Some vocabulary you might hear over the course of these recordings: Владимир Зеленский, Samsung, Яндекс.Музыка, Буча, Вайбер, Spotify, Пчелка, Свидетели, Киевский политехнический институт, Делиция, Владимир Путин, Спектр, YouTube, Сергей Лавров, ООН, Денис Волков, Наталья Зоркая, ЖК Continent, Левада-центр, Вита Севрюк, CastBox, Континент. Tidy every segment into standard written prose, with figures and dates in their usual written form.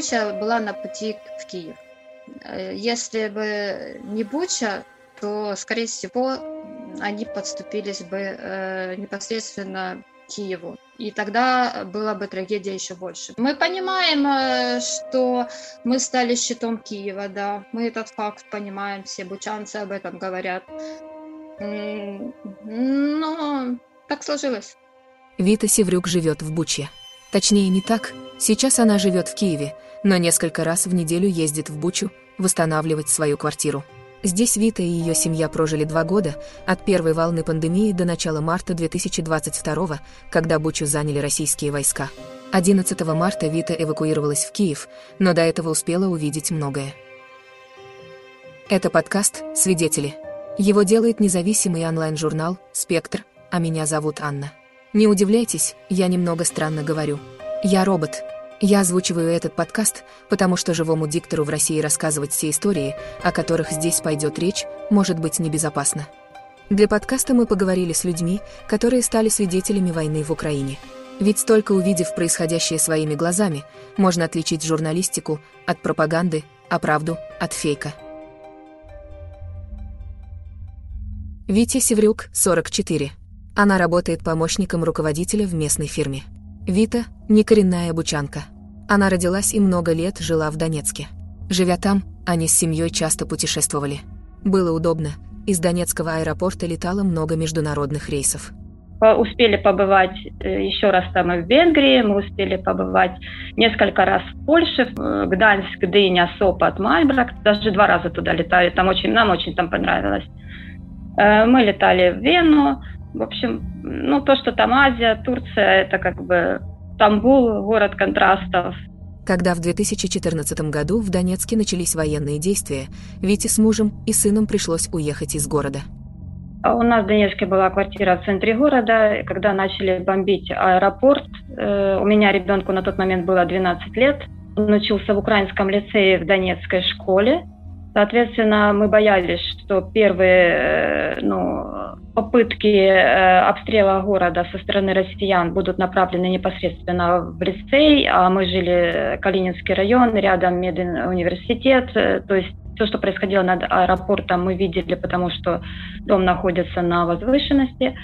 Буча была на пути в Киев. Если бы не Буча, то, скорее всего, они подступились бы непосредственно к Киеву. И тогда была бы трагедия еще больше. Мы понимаем, что мы стали щитом Киева, да. Мы этот факт понимаем, все бучанцы об этом говорят. Но так сложилось. Вита Севрюк живет в Буче. Точнее, не так. Сейчас она живет в Киеве, но несколько раз в неделю ездит в Бучу восстанавливать свою квартиру. Здесь Вита и ее семья прожили 2 года, от первой волны пандемии до начала марта 2022, когда Бучу заняли российские войска. 11 марта Вита эвакуировалась в Киев, но до этого успела увидеть многое. Это подкаст «Свидетели». Его делает независимый онлайн-журнал «Спектр», а меня зовут Анна. Не удивляйтесь, я немного странно говорю. Я робот. Я озвучиваю этот подкаст, потому что живому диктору в России рассказывать все истории, о которых здесь пойдет речь, может быть небезопасно. Для подкаста мы поговорили с людьми, которые стали свидетелями войны в Украине. Ведь только увидев происходящее своими глазами, можно отличить журналистику от пропаганды, а правду от фейка. Вите Севрюк, 44. Она работает помощником руководителя в местной фирме. Вита – не коренная бучанка. Она родилась и много лет жила в Донецке. Живя там, они с семьей часто путешествовали. Было удобно, из Донецкого аэропорта летало много международных рейсов. Успели побывать еще раз там и в Венгрии, мы успели побывать несколько раз в Польше, Гданьск, Дыня, Сопот, Мальборг, даже 2 раза туда летали, нам очень там понравилось. Мы летали в Вену. В общем, то, что там Азия, Турция, это как бы Стамбул, город контрастов. Когда в 2014 году в Донецке начались военные действия, Вите с мужем и сыном пришлось уехать из города. У нас в Донецке была квартира в центре города. Когда начали бомбить аэропорт, у меня ребенку на тот момент было 12 лет. Он учился в украинском лицее в донецкой школе. Соответственно, мы боялись, что первые попытки обстрела города со стороны россиян будут направлены непосредственно в лицей, а мы жили Калининский район, рядом медуниверситет, то есть все, что происходило над аэропортом, мы видели, потому что дом находится на возвышенности.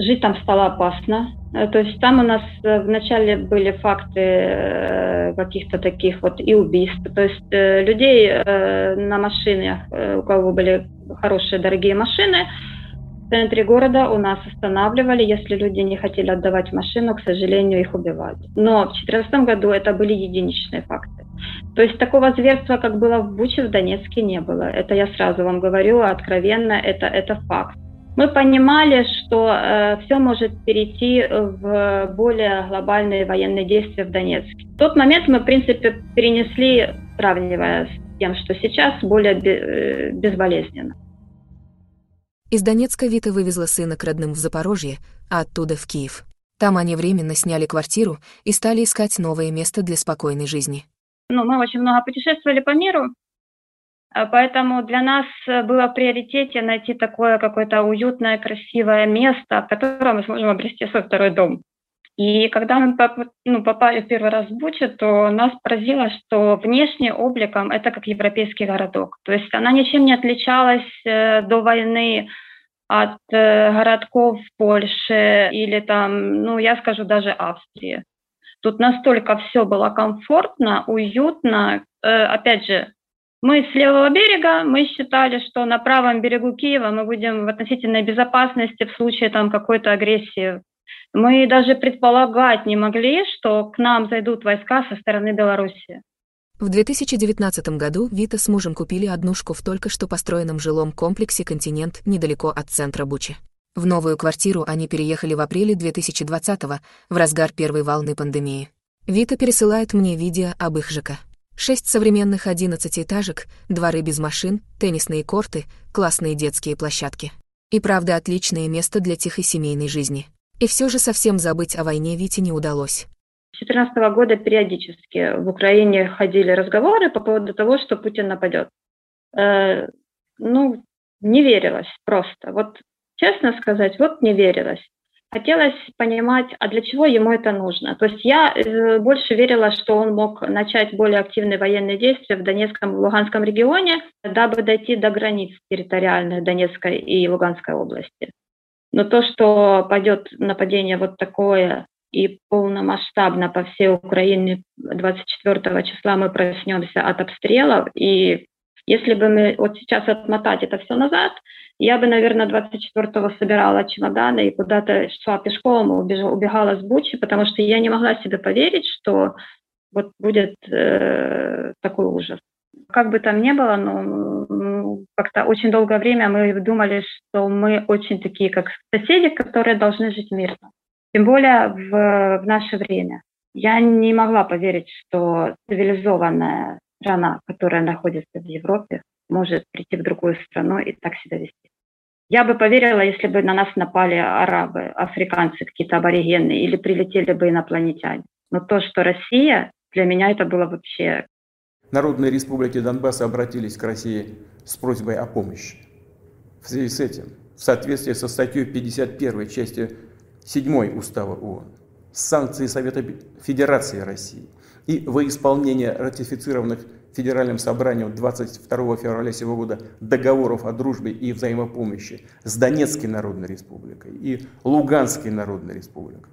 Жить там стало опасно. То есть там у нас вначале были факты каких-то таких и убийств. То есть людей на машинах, у кого были хорошие, дорогие машины, в центре города у нас останавливали. Если люди не хотели отдавать машину, к сожалению, их убивали. Но в 2014 году это были единичные факты. То есть такого зверства, как было в Буче, в Донецке не было. Это я сразу вам говорю откровенно, это факт. Мы понимали, что все может перейти в более глобальные военные действия в Донецке. В тот момент мы, в принципе, перенесли, сравнивая с тем, что сейчас, более безболезненно. Из Донецка Вита вывезла сына к родным в Запорожье, а оттуда в Киев. Там они временно сняли квартиру и стали искать новое место для спокойной жизни. Мы очень много путешествовали по миру. Поэтому для нас было в приоритете найти такое какое-то уютное, красивое место, в котором мы сможем обрести свой второй дом. И когда мы попали в первый раз в Бучу, то нас поразило, что внешне обликом это как европейский городок. То есть она ничем не отличалась до войны от городков в Польше или там, я скажу, даже Австрии. Тут настолько все было комфортно, уютно, опять же, мы с левого берега, мы считали, что на правом берегу Киева мы будем в относительной безопасности в случае какой-то агрессии. Мы даже предполагать не могли, что к нам зайдут войска со стороны Беларуси. В 2019 году Вита с мужем купили однушку в только что построенном жилом комплексе «Континент» недалеко от центра Бучи. В новую квартиру они переехали в апреле 2020-го, в разгар первой волны пандемии. Вита пересылает мне видео об их ЖК. 6 современных 11-этажек, дворы без машин, теннисные корты, классные детские площадки. И правда, отличное место для тихой семейной жизни. И все же совсем забыть о войне Вите не удалось. С 2014 года периодически в Украине ходили разговоры по поводу того, что Путин нападет. Не верилось просто. Честно сказать, не верилось. хотелось понимать, а для чего ему это нужно. То есть я больше верила, что он мог начать более активные военные действия в Донецком и Луганском регионе, дабы дойти до границ территориальных Донецкой и Луганской области. Но то, что пойдет нападение вот такое и полномасштабно по всей Украине 24 числа мы проснемся от обстрелов, и если бы мы вот сейчас отмотать это все назад, я бы, наверное, 24-го собирала чемоданы и куда-то шла пешком, убегала с Бучи, потому что я не могла себе поверить, что вот будет такой ужас. Как бы там ни было, но как-то очень долгое время мы думали, что мы очень такие, как соседи, которые должны жить мирно, тем более в наше время. Я не могла поверить, что цивилизованная страна, которая находится в Европе, может прийти в другую страну и так себя вести. Я бы поверила, если бы на нас напали арабы, африканцы, какие-то аборигены, или прилетели бы инопланетяне. Но то, что Россия, для меня это было вообще... Народные республики Донбасса обратились к России с просьбой о помощи. В связи с этим, в соответствии со статьей 51 части 7 Устава ООН, санкции Совета Федерации России и во исполнение ратифицированных Федеральным собранием 22 февраля сего года договоров о дружбе и взаимопомощи с Донецкой Народной Республикой и Луганской Народной Республикой,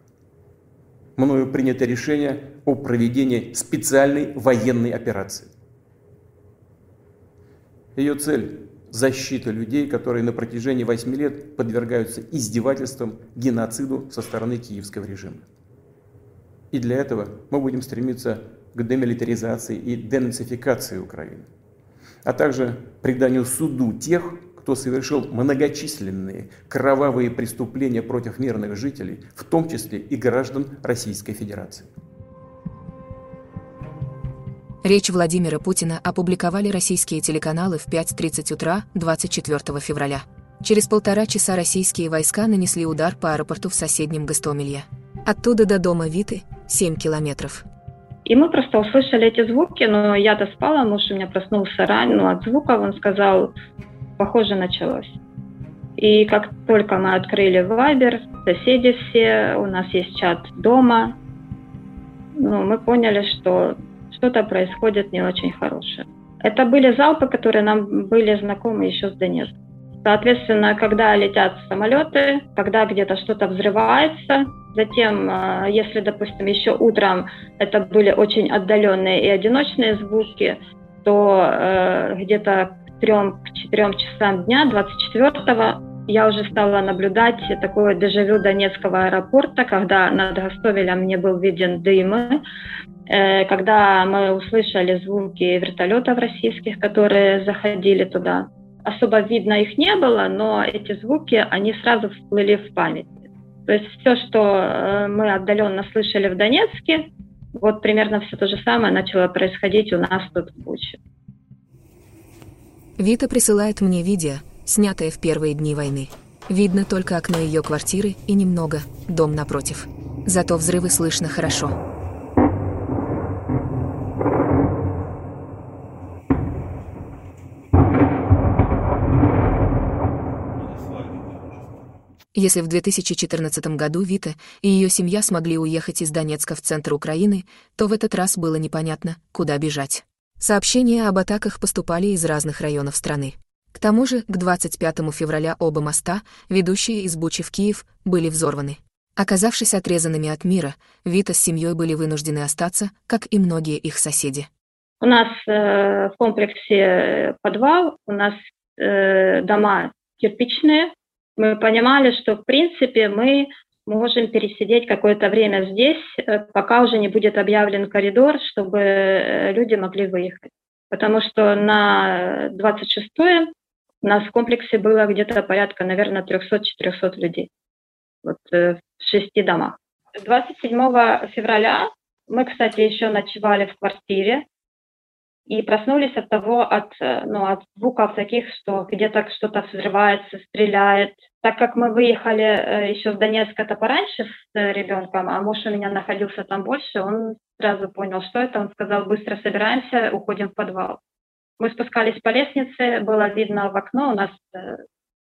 мною принято решение о проведении специальной военной операции. Ее цель – защита людей, которые на протяжении 8 лет подвергаются издевательствам, геноциду со стороны киевского режима. И для этого мы будем стремиться к демилитаризации и денацификации Украины, а также преданию суду тех, кто совершил многочисленные кровавые преступления против мирных жителей, в том числе и граждан Российской Федерации. Речь Владимира Путина опубликовали российские телеканалы в 5:30 утра 24 февраля. Через полтора часа российские войска нанесли удар по аэропорту в соседнем Гостомелье. Оттуда до дома Виты 7 километров. И мы просто услышали эти звуки, но я-то спала, муж у меня проснулся рано, но от звуков он сказал, похоже, началось. И как только мы открыли Вайбер, соседи все, у нас есть чат дома, ну, мы поняли, что что-то происходит не очень хорошее. Это были залпы, которые нам были знакомы еще с Донецка. Соответственно, когда летят самолеты, когда где-то что-то взрывается, затем, если, допустим, еще утром это были очень отдаленные и одиночные звуки, то где-то к 3-4 часам дня, 24-го, я уже стала наблюдать такое дежавю Донецкого аэропорта, когда над Гостомелем мне был виден дым, когда мы услышали звуки вертолетов российских, которые заходили туда. Особо видно их не было, но эти звуки, они сразу всплыли в память. То есть все, что мы отдаленно слышали в Донецке, вот примерно все то же самое начало происходить у нас тут в Буче. Вита присылает мне видео, снятое в первые дни войны. Видно только окно ее квартиры и немного дом напротив. Зато взрывы слышно хорошо. Если в 2014 году Вита и ее семья смогли уехать из Донецка в центр Украины, то в этот раз было непонятно, куда бежать. Сообщения об атаках поступали из разных районов страны. К тому же, к 25 февраля оба моста, ведущие из Бучи в Киев, были взорваны. Оказавшись отрезанными от мира, Вита с семьей были вынуждены остаться, как и многие их соседи. У нас в комплексе подвал, у нас дома кирпичные. Мы понимали, что, в принципе, мы можем пересидеть какое-то время здесь, пока уже не будет объявлен коридор, чтобы люди могли выехать. Потому что на 26-е у нас в комплексе было где-то порядка, наверное, 300-400 людей. Вот в 6 домах. 27 февраля мы, кстати, еще ночевали в квартире. И проснулись от того, от звуков таких, что где-то что-то взрывается, стреляет. Так как мы выехали еще с Донецка-то пораньше с ребенком, а муж у меня находился там больше, он сразу понял, что это. Он сказал, быстро собираемся, уходим в подвал. Мы спускались по лестнице, было видно в окно. У нас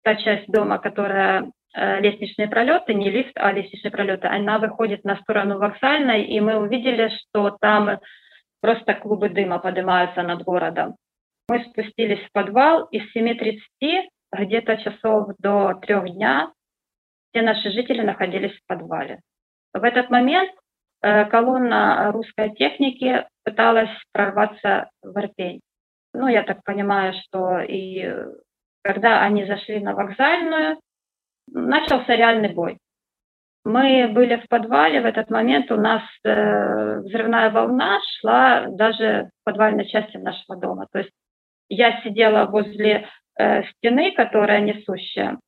та часть дома, которая лестничные пролеты, не лифт, а лестничные пролеты, она выходит на сторону Воксальной, и мы увидели, что там просто клубы дыма поднимаются над городом. Мы спустились в подвал, и с 7:30 где-то часов до 3 дня все наши жители находились в подвале. В этот момент колонна русской техники пыталась прорваться в Ирпень. Ну, я так понимаю, что и когда они зашли на Вокзальную, начался реальный бой. Мы были в подвале, в этот момент у нас взрывная волна шла даже в подвальной части нашего дома. То есть я сидела возле стены, которая несущая,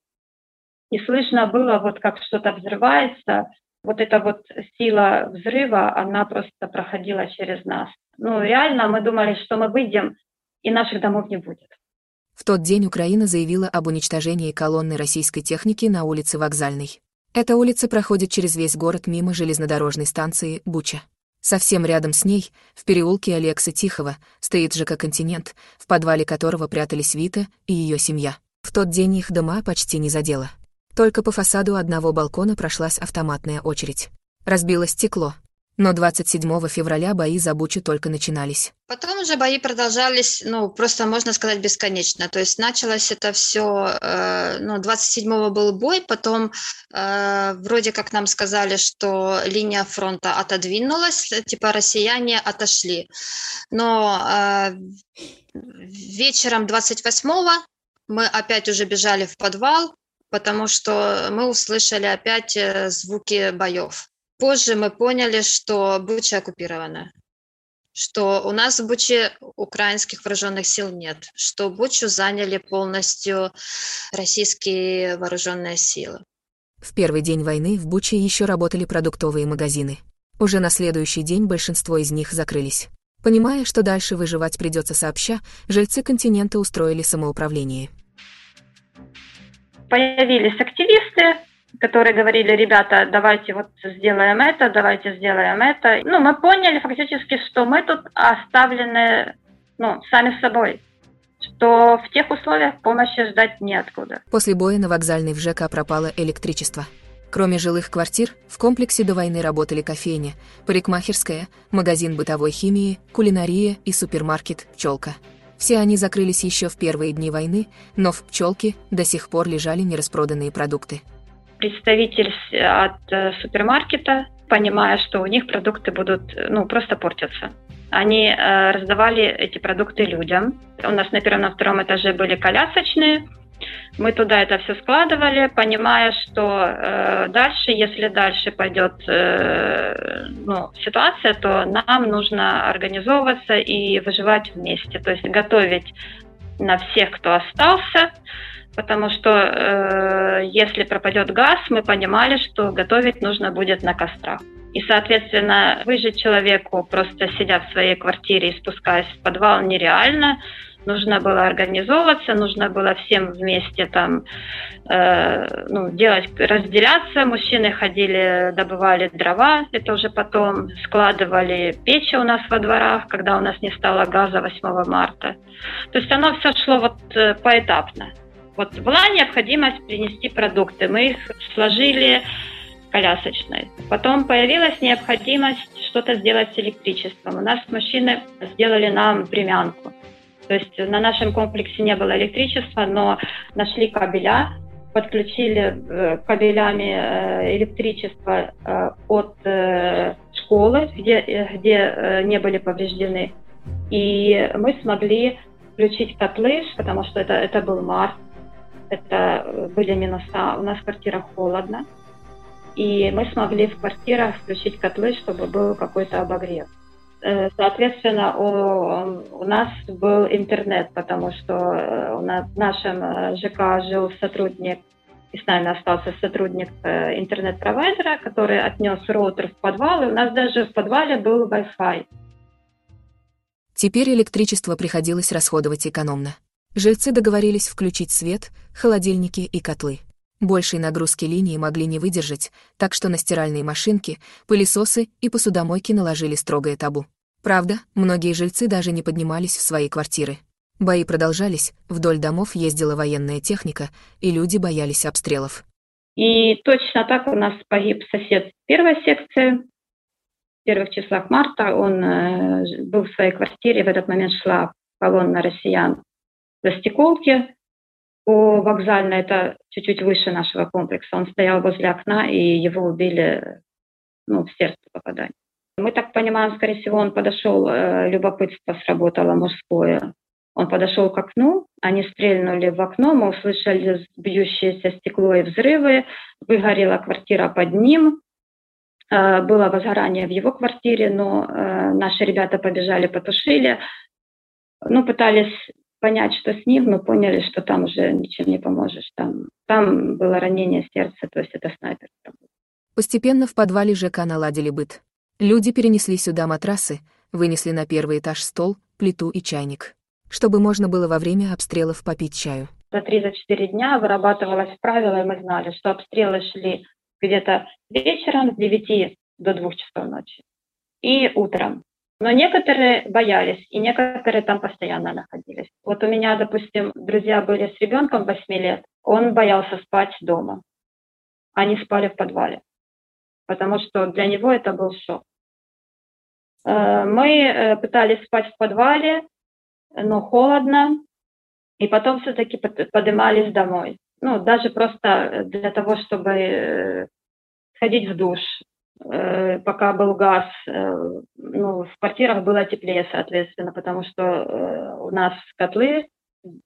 и слышно было, вот как что-то взрывается. Вот эта вот сила взрыва, она просто проходила через нас. Ну, реально мы думали, что мы выйдем, и наших домов не будет. В тот день Украина заявила об уничтожении колонны российской техники на улице Вокзальной. Эта улица проходит через весь город мимо железнодорожной станции Буча. Совсем рядом с ней, в переулке Алекса Тихого, стоит ЖК «Континент», в подвале которого прятались Вита и ее семья. В тот день их дома почти не задело. Только по фасаду одного балкона прошлась автоматная очередь. Разбило стекло. Но 27 февраля бои за Бучу только начинались. Потом уже бои продолжались, ну, просто можно сказать, бесконечно. То есть началось это все, 27-го был бой, потом вроде как нам сказали, что линия фронта отодвинулась, типа россияне отошли. Но вечером 28-го мы опять уже бежали в подвал, потому что мы услышали опять звуки боев. Позже мы поняли, что Буча оккупирована, что у нас в Буче украинских вооруженных сил нет, что Бучу заняли полностью российские вооруженные силы. В первый день войны в Буче еще работали продуктовые магазины. Уже на следующий день большинство из них закрылись. Понимая, что дальше выживать придется сообща, жильцы континента устроили самоуправление. Появились активисты, которые говорили: ребята, давайте вот сделаем это, давайте сделаем это. Ну, мы поняли фактически, что мы тут оставлены, сами собой, что в тех условиях помощи ждать неоткуда. После боя на Вокзальной в ЖК пропало электричество. Кроме жилых квартир, в комплексе до войны работали кофейня, парикмахерская, магазин бытовой химии, кулинария и супермаркет «Пчелка». Все они закрылись еще в первые дни войны, но в «Пчелке» до сих пор лежали нераспроданные продукты. Представитель от супермаркета, понимая, что у них продукты будут, просто портятся. Они раздавали эти продукты людям. У нас на первом, на втором этаже были колясочные. Мы туда это все складывали, понимая, что дальше, если дальше пойдет ситуация, то нам нужно организовываться и выживать вместе. То есть готовить на всех, кто остался, потому что если пропадет газ, мы понимали, что готовить нужно будет на кострах. И, соответственно, выжить человеку, просто сидя в своей квартире и спускаясь в подвал, нереально. Нужно было организовываться, нужно было всем вместе разделяться. Мужчины ходили, добывали дрова, это уже потом, складывали печи у нас во дворах, когда у нас не стало газа 8 марта. То есть оно все шло вот поэтапно. Вот была необходимость принести продукты, мы их сложили в колясочной. Потом появилась необходимость что-то сделать с электричеством. У нас мужчины сделали нам времянку. То есть на нашем комплексе не было электричества, но нашли кабеля, подключили кабелями электричество от школы, где не были повреждены. И мы смогли включить котлы, потому что это был март, это были минуса, у нас в квартирах холодно. И мы смогли в квартирах включить котлы, чтобы был какой-то обогрев. Соответственно, у нас был интернет, потому что в нашем ЖК жил сотрудник, и с нами остался сотрудник интернет-провайдера, который отнес роутер в подвал, и у нас даже в подвале был Wi-Fi. Теперь электричество приходилось расходовать экономно. Жильцы договорились включить свет, холодильники и котлы. Большей нагрузки линии могли не выдержать, так что на стиральные машинки, пылесосы и посудомойки наложили строгое табу. Правда, многие жильцы даже не поднимались в свои квартиры. Бои продолжались, вдоль домов ездила военная техника, и люди боялись обстрелов. И точно так у нас погиб сосед первой секции. В первых числах марта он был в своей квартире, в этот момент шла колонна россиян за Стеколки по Вокзальной, это чуть-чуть выше нашего комплекса. Он стоял возле окна, и его убили, в сердце попадание. Мы так понимаем, скорее всего, он подошел, любопытство сработало мужское. Он подошел к окну, они стрельнули в окно, мы услышали бьющееся стекло и взрывы, выгорела квартира под ним. Было возгорание в его квартире, но наши ребята побежали, потушили. Пытались понять, что с ним, но поняли, что там уже ничем не поможешь. Там было ранение сердца, то есть это снайпер. Постепенно в подвале ЖК наладили быт. Люди перенесли сюда матрасы, вынесли на первый этаж стол, плиту и чайник, чтобы можно было во время обстрелов попить чаю. За 3-4 дня вырабатывалось правило, и мы знали, что обстрелы шли где-то вечером с 9 до 2 часов ночи и утром. Но некоторые боялись, и некоторые там постоянно находились. Вот у меня, допустим, друзья были с ребенком 8 лет, он боялся спать дома. Они спали в подвале, потому что для него это был шок. Мы пытались спать в подвале, но холодно, и потом все-таки поднимались домой. Даже просто для того, чтобы сходить в душ, пока был газ, в квартирах было теплее, соответственно, потому что у нас котлы,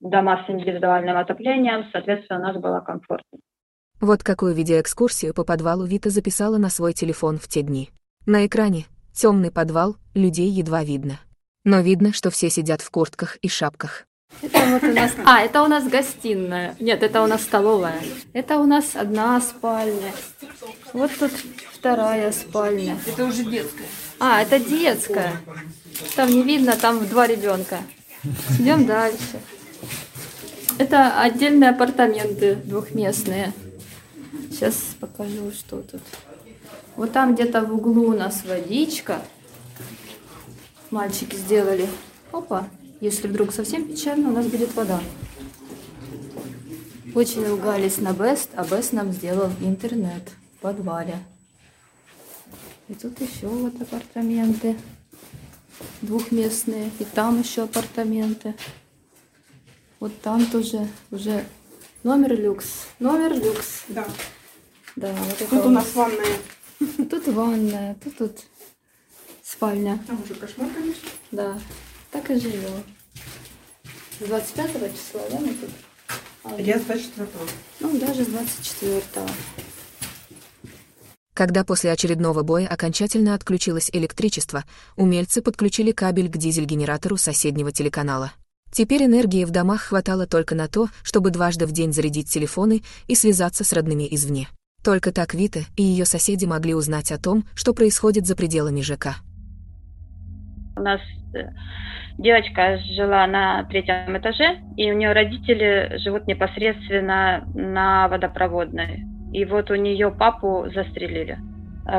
дома с индивидуальным отоплением, соответственно, у нас было комфортно. Вот какую видеоэкскурсию по подвалу Вита записала на свой телефон в те дни. На экране темный подвал, людей едва видно. Но видно, что все сидят в куртках и шапках. Это вот у нас... это у нас гостиная. Нет, это у нас столовая. Это у нас одна спальня. Вот тут вторая спальня. Это уже детская. Это детская. Там не видно, там 2 ребенка. Идем дальше. Это отдельные апартаменты двухместные. Сейчас покажу, что тут. Вот там где-то в углу у нас водичка. Мальчики сделали. Опа. Если вдруг совсем печально, у нас будет вода. Очень ругались на Бест, а Бест нам сделал интернет в подвале. И тут еще вот апартаменты двухместные. И там еще апартаменты. Вот там тоже уже номер люкс. Номер люкс. Да вот тут это у нас ванная. Тут ванная, тут спальня. Там уже кошмар, конечно. Да. Так и живем. 25 числа, мы тут? Я с 24-го. Даже с 24-го. Когда после очередного боя окончательно отключилось электричество, умельцы подключили кабель к дизель-генератору соседнего телеканала. Теперь энергии в домах хватало только на то, чтобы дважды в день зарядить телефоны и связаться с родными извне. Только так Вита и ее соседи могли узнать о том, что происходит за пределами ЖК. У нас девочка жила на 3-м этаже, и у нее родители живут непосредственно на Водопроводной. И вот у нее папу застрелили.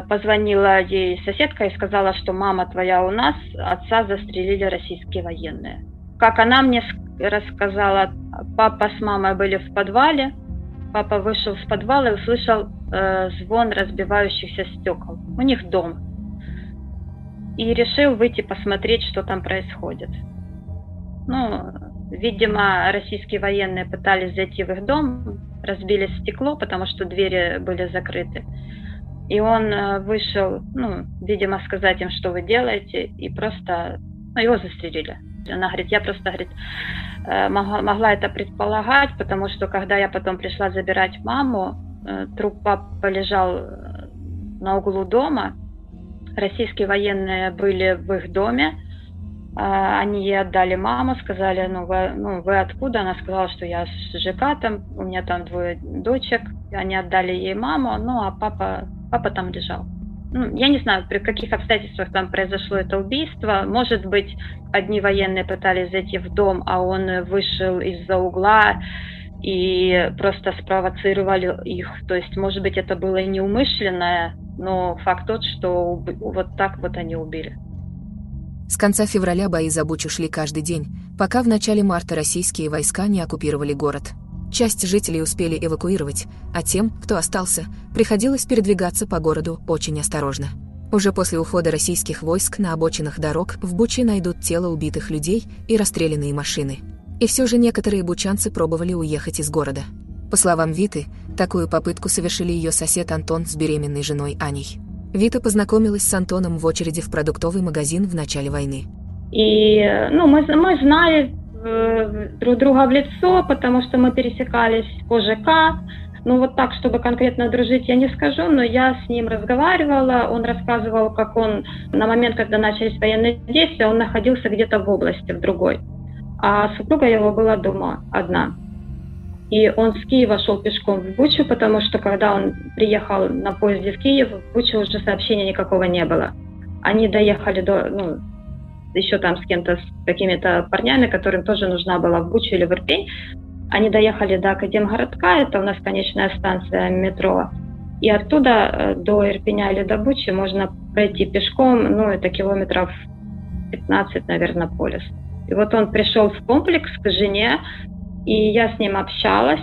Позвонила ей соседка и сказала, что мама твоя у нас, отца застрелили российские военные. Как она мне рассказала, папа с мамой были в подвале. Папа вышел из подвала и услышал звон разбивающихся стекол. У них дом. И решил выйти посмотреть, что там происходит. Видимо, российские военные пытались зайти в их дом, разбили стекло, потому что двери были закрыты. И он вышел, видимо, сказать им, что вы делаете, и просто его застрелили. Она говорит, я просто могла это предполагать, потому что, когда я потом пришла забирать маму, труп папы лежал на углу дома. Российские военные были в их доме, они ей отдали маму, сказали, вы откуда? Она сказала, что я с ЖК, у меня там 2 дочек, они отдали ей маму, а папа там лежал. Я не знаю, при каких обстоятельствах там произошло это убийство, может быть, одни военные пытались зайти в дом, а он вышел из-за угла и просто спровоцировали их, то есть, может быть, это было неумышленное. Но факт тот, что вот так вот они убили. С конца февраля бои за Бучу шли каждый день, пока в начале марта российские войска не оккупировали город. Часть жителей успели эвакуировать, а тем, кто остался, приходилось передвигаться по городу очень осторожно. Уже после ухода российских войск на обочинах дорог в Буче найдут тела убитых людей и расстрелянные машины. И все же некоторые бучанцы пробовали уехать из города. По словам Виты, такую попытку совершили ее сосед Антон с беременной женой Аней. Вита познакомилась с Антоном в очереди в продуктовый магазин в начале войны. И мы знали друг друга в лицо, потому что мы пересекались по ЖК. Ну вот так, чтобы конкретно дружить, я не скажу, но я с ним разговаривала, он рассказывал, как он на момент, когда начались военные действия, он находился где-то в области, в другой. А супруга его была дома одна. И он с Киева шел пешком в Бучу, потому что когда он приехал на поезде в Киев, в Бучу уже сообщения никакого не было. Они доехали до, еще там с кем-то, с какими-то парнями, которым тоже нужна была в Бучу или в Ирпень. Они доехали до Академгородка, это у нас конечная станция метро. И оттуда до Ирпеня или до Бучи можно пройти пешком, это километров 15, наверное, по лесу. И вот он пришел в комплекс к жене, и я с ним общалась,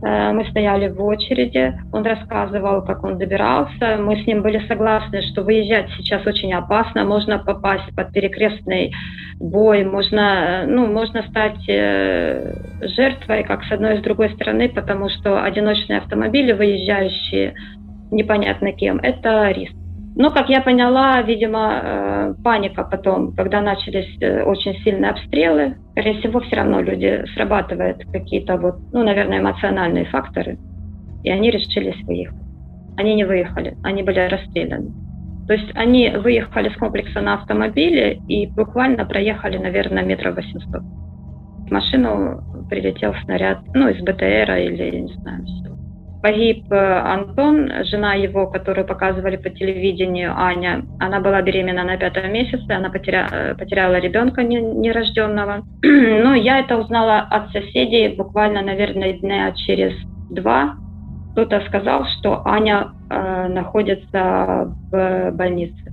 мы стояли в очереди, он рассказывал, как он добирался, мы с ним были согласны, что выезжать сейчас очень опасно, можно попасть под перекрестный бой, можно стать жертвой как с одной и с другой стороны, потому что одиночные автомобили, выезжающие непонятно кем, это риск. Но, как я поняла, видимо, паника потом, когда начались очень сильные обстрелы. Скорее всего, все равно люди срабатывают какие-то, наверное, эмоциональные факторы. И они решились выехать. Они не выехали, они были расстреляны. То есть они выехали с комплекса на автомобиле и буквально проехали, наверное, метров 800. В машину прилетел снаряд, из БТРа или, не знаю, все. Погиб Антон, жена его, которую показывали по телевидению, Аня. Она была беременна на 5-м месяце, она потеряла ребенка нерожденного. Но я это узнала от соседей буквально, наверное, дня через 2. Кто-то сказал, что Аня находится в больнице.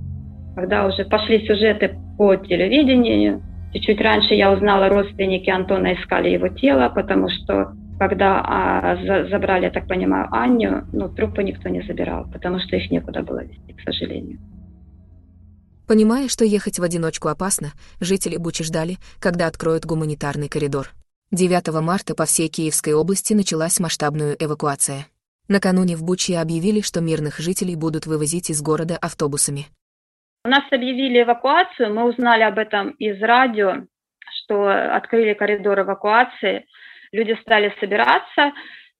Когда уже пошли сюжеты по телевидению, чуть-чуть раньше я узнала, родственники Антона искали его тело, потому что когда забрали, я так понимаю, Аню, трупы никто не забирал, потому что их некуда было везти, к сожалению. Понимая, что ехать в одиночку опасно, жители Бучи ждали, когда откроют гуманитарный коридор. 9 марта по всей Киевской области началась масштабная эвакуация. Накануне в Буче объявили, что мирных жителей будут вывозить из города автобусами. У нас объявили эвакуацию, мы узнали об этом из радио, что открыли коридор эвакуации. Люди стали собираться,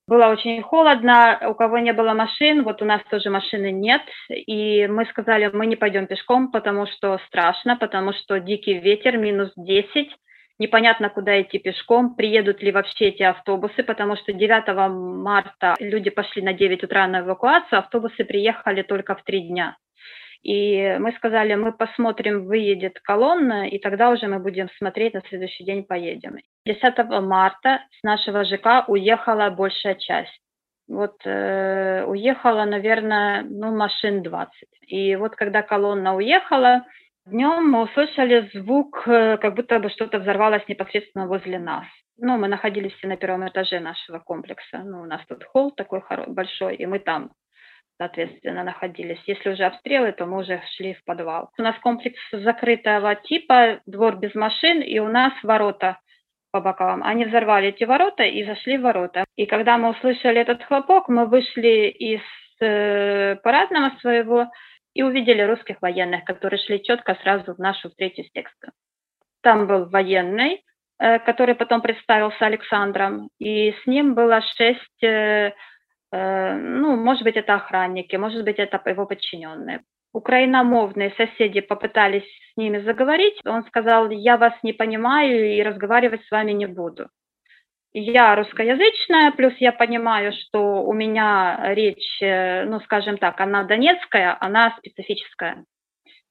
было очень холодно, у кого не было машин, у нас тоже машины нет, и мы сказали, мы не пойдем пешком, потому что страшно, потому что дикий ветер, минус 10, непонятно, куда идти пешком, приедут ли вообще эти автобусы, потому что 9 марта люди пошли на 9 утра на эвакуацию, автобусы приехали только в 3 дня. И мы сказали, мы посмотрим, выедет колонна, и тогда уже мы будем смотреть, на следующий день поедем. 10 марта с нашего ЖК уехала большая часть. Уехала, наверное, машин 20. И когда колонна уехала, днем мы услышали звук, как будто бы что-то взорвалось непосредственно возле нас. Мы находились все на 1-м этаже нашего комплекса. У нас тут холл такой большой, и мы там, соответственно, находились. Если уже обстрелы, то мы уже шли в подвал. У нас комплекс закрытого типа, двор без машин, и у нас ворота по боковам. Они взорвали эти ворота и зашли в ворота. И когда мы услышали этот хлопок, мы вышли из парадного своего и увидели русских военных, которые шли четко сразу в нашу встречу с текстом. Там был военный, который потом представился Александром, и с ним было 6... может быть, это охранники, может быть, это его подчиненные. Украиномовные соседи попытались с ними заговорить. Он сказал, я вас не понимаю и разговаривать с вами не буду. Я русскоязычная, плюс я понимаю, что у меня речь, скажем так, она донецкая, она специфическая.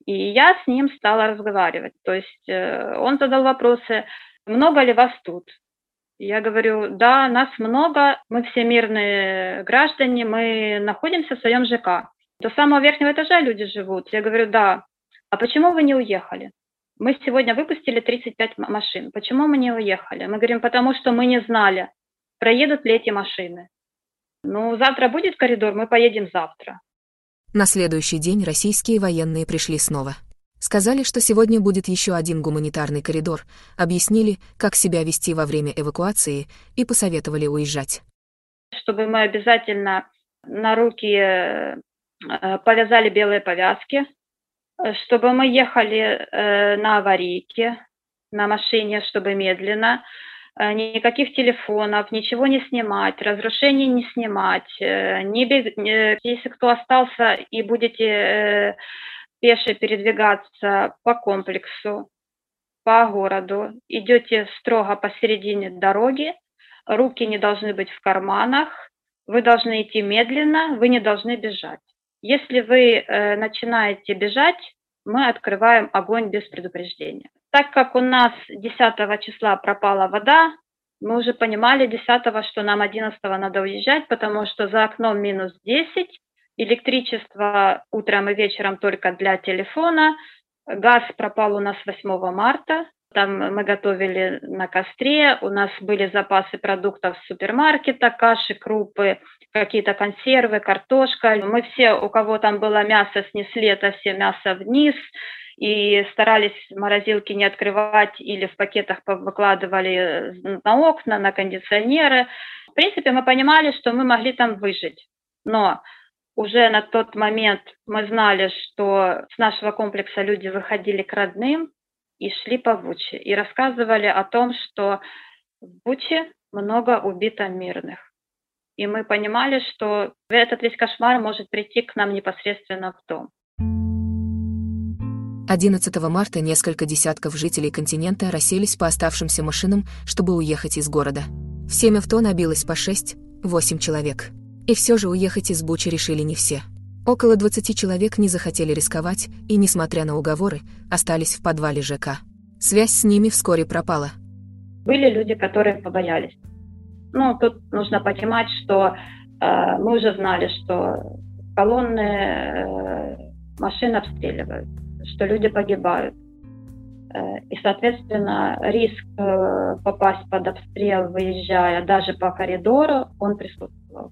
И я с ним стала разговаривать. То есть он задал вопросы, много ли вас тут? Я говорю, да, нас много, мы все мирные граждане, мы находимся в своем ЖК. До самого верхнего этажа люди живут. Я говорю, да, а почему вы не уехали? Мы сегодня выпустили 35 машин, почему мы не уехали? Мы говорим, потому что мы не знали, проедут ли эти машины. Ну, завтра будет коридор, мы поедем завтра. На следующий день российские военные пришли снова. Сказали, что сегодня будет еще один гуманитарный коридор, объяснили, как себя вести во время эвакуации и посоветовали уезжать. Чтобы мы обязательно на руки повязали белые повязки, чтобы мы ехали на аварийке, на машине, чтобы медленно, никаких телефонов, ничего не снимать, разрушений не снимать. Если кто остался и будете пеше передвигаться по комплексу, по городу, идете строго посередине дороги, руки не должны быть в карманах, вы должны идти медленно, вы не должны бежать. Если вы начинаете бежать, мы открываем огонь без предупреждения. Так как у нас 10 числа пропала вода, мы уже понимали 10, что нам 11 надо уезжать, потому что за окном минус 10, электричество утром и вечером только для телефона, газ пропал у нас 8 марта, там мы готовили на костре, у нас были запасы продуктов с супермаркета, каши, крупы, какие-то консервы, картошка. Мы все, у кого там было мясо, снесли это все мясо вниз и старались морозилки не открывать или в пакетах выкладывали на окна, на кондиционеры. В принципе, мы понимали, что мы могли там выжить, но уже на тот момент мы знали, что с нашего комплекса люди выходили к родным и шли по Буче, и рассказывали о том, что в Буче много убито мирных. И мы понимали, что этот весь кошмар может прийти к нам непосредственно в дом. 11 марта несколько десятков жителей континента расселись по оставшимся машинам, чтобы уехать из города. В 7 авто набилось по 6-8 человек. И все же уехать из Бучи решили не все. Около 20 человек не захотели рисковать и, несмотря на уговоры, остались в подвале ЖК. Связь с ними вскоре пропала. Были люди, которые побоялись. Ну, тут нужно понимать, что мы уже знали, что колонны машин обстреливают, что люди погибают. И, соответственно, риск попасть под обстрел, выезжая даже по коридору, он присутствовал.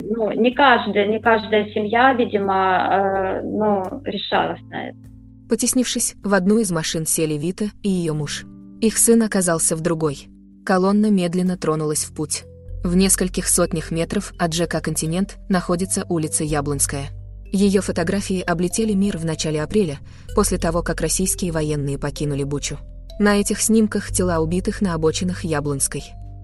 Ну, не каждая семья, видимо, решалась на это. Потеснившись, в одну из машин сели Вита и ее муж. Их сын оказался в другой. Колонна медленно тронулась в путь. В нескольких сотнях метров от ЖК «Континент» находится улица Яблонская. Ее фотографии облетели мир в начале апреля, после того, как российские военные покинули Бучу. На этих снимках тела убитых на обочинах Яблонской.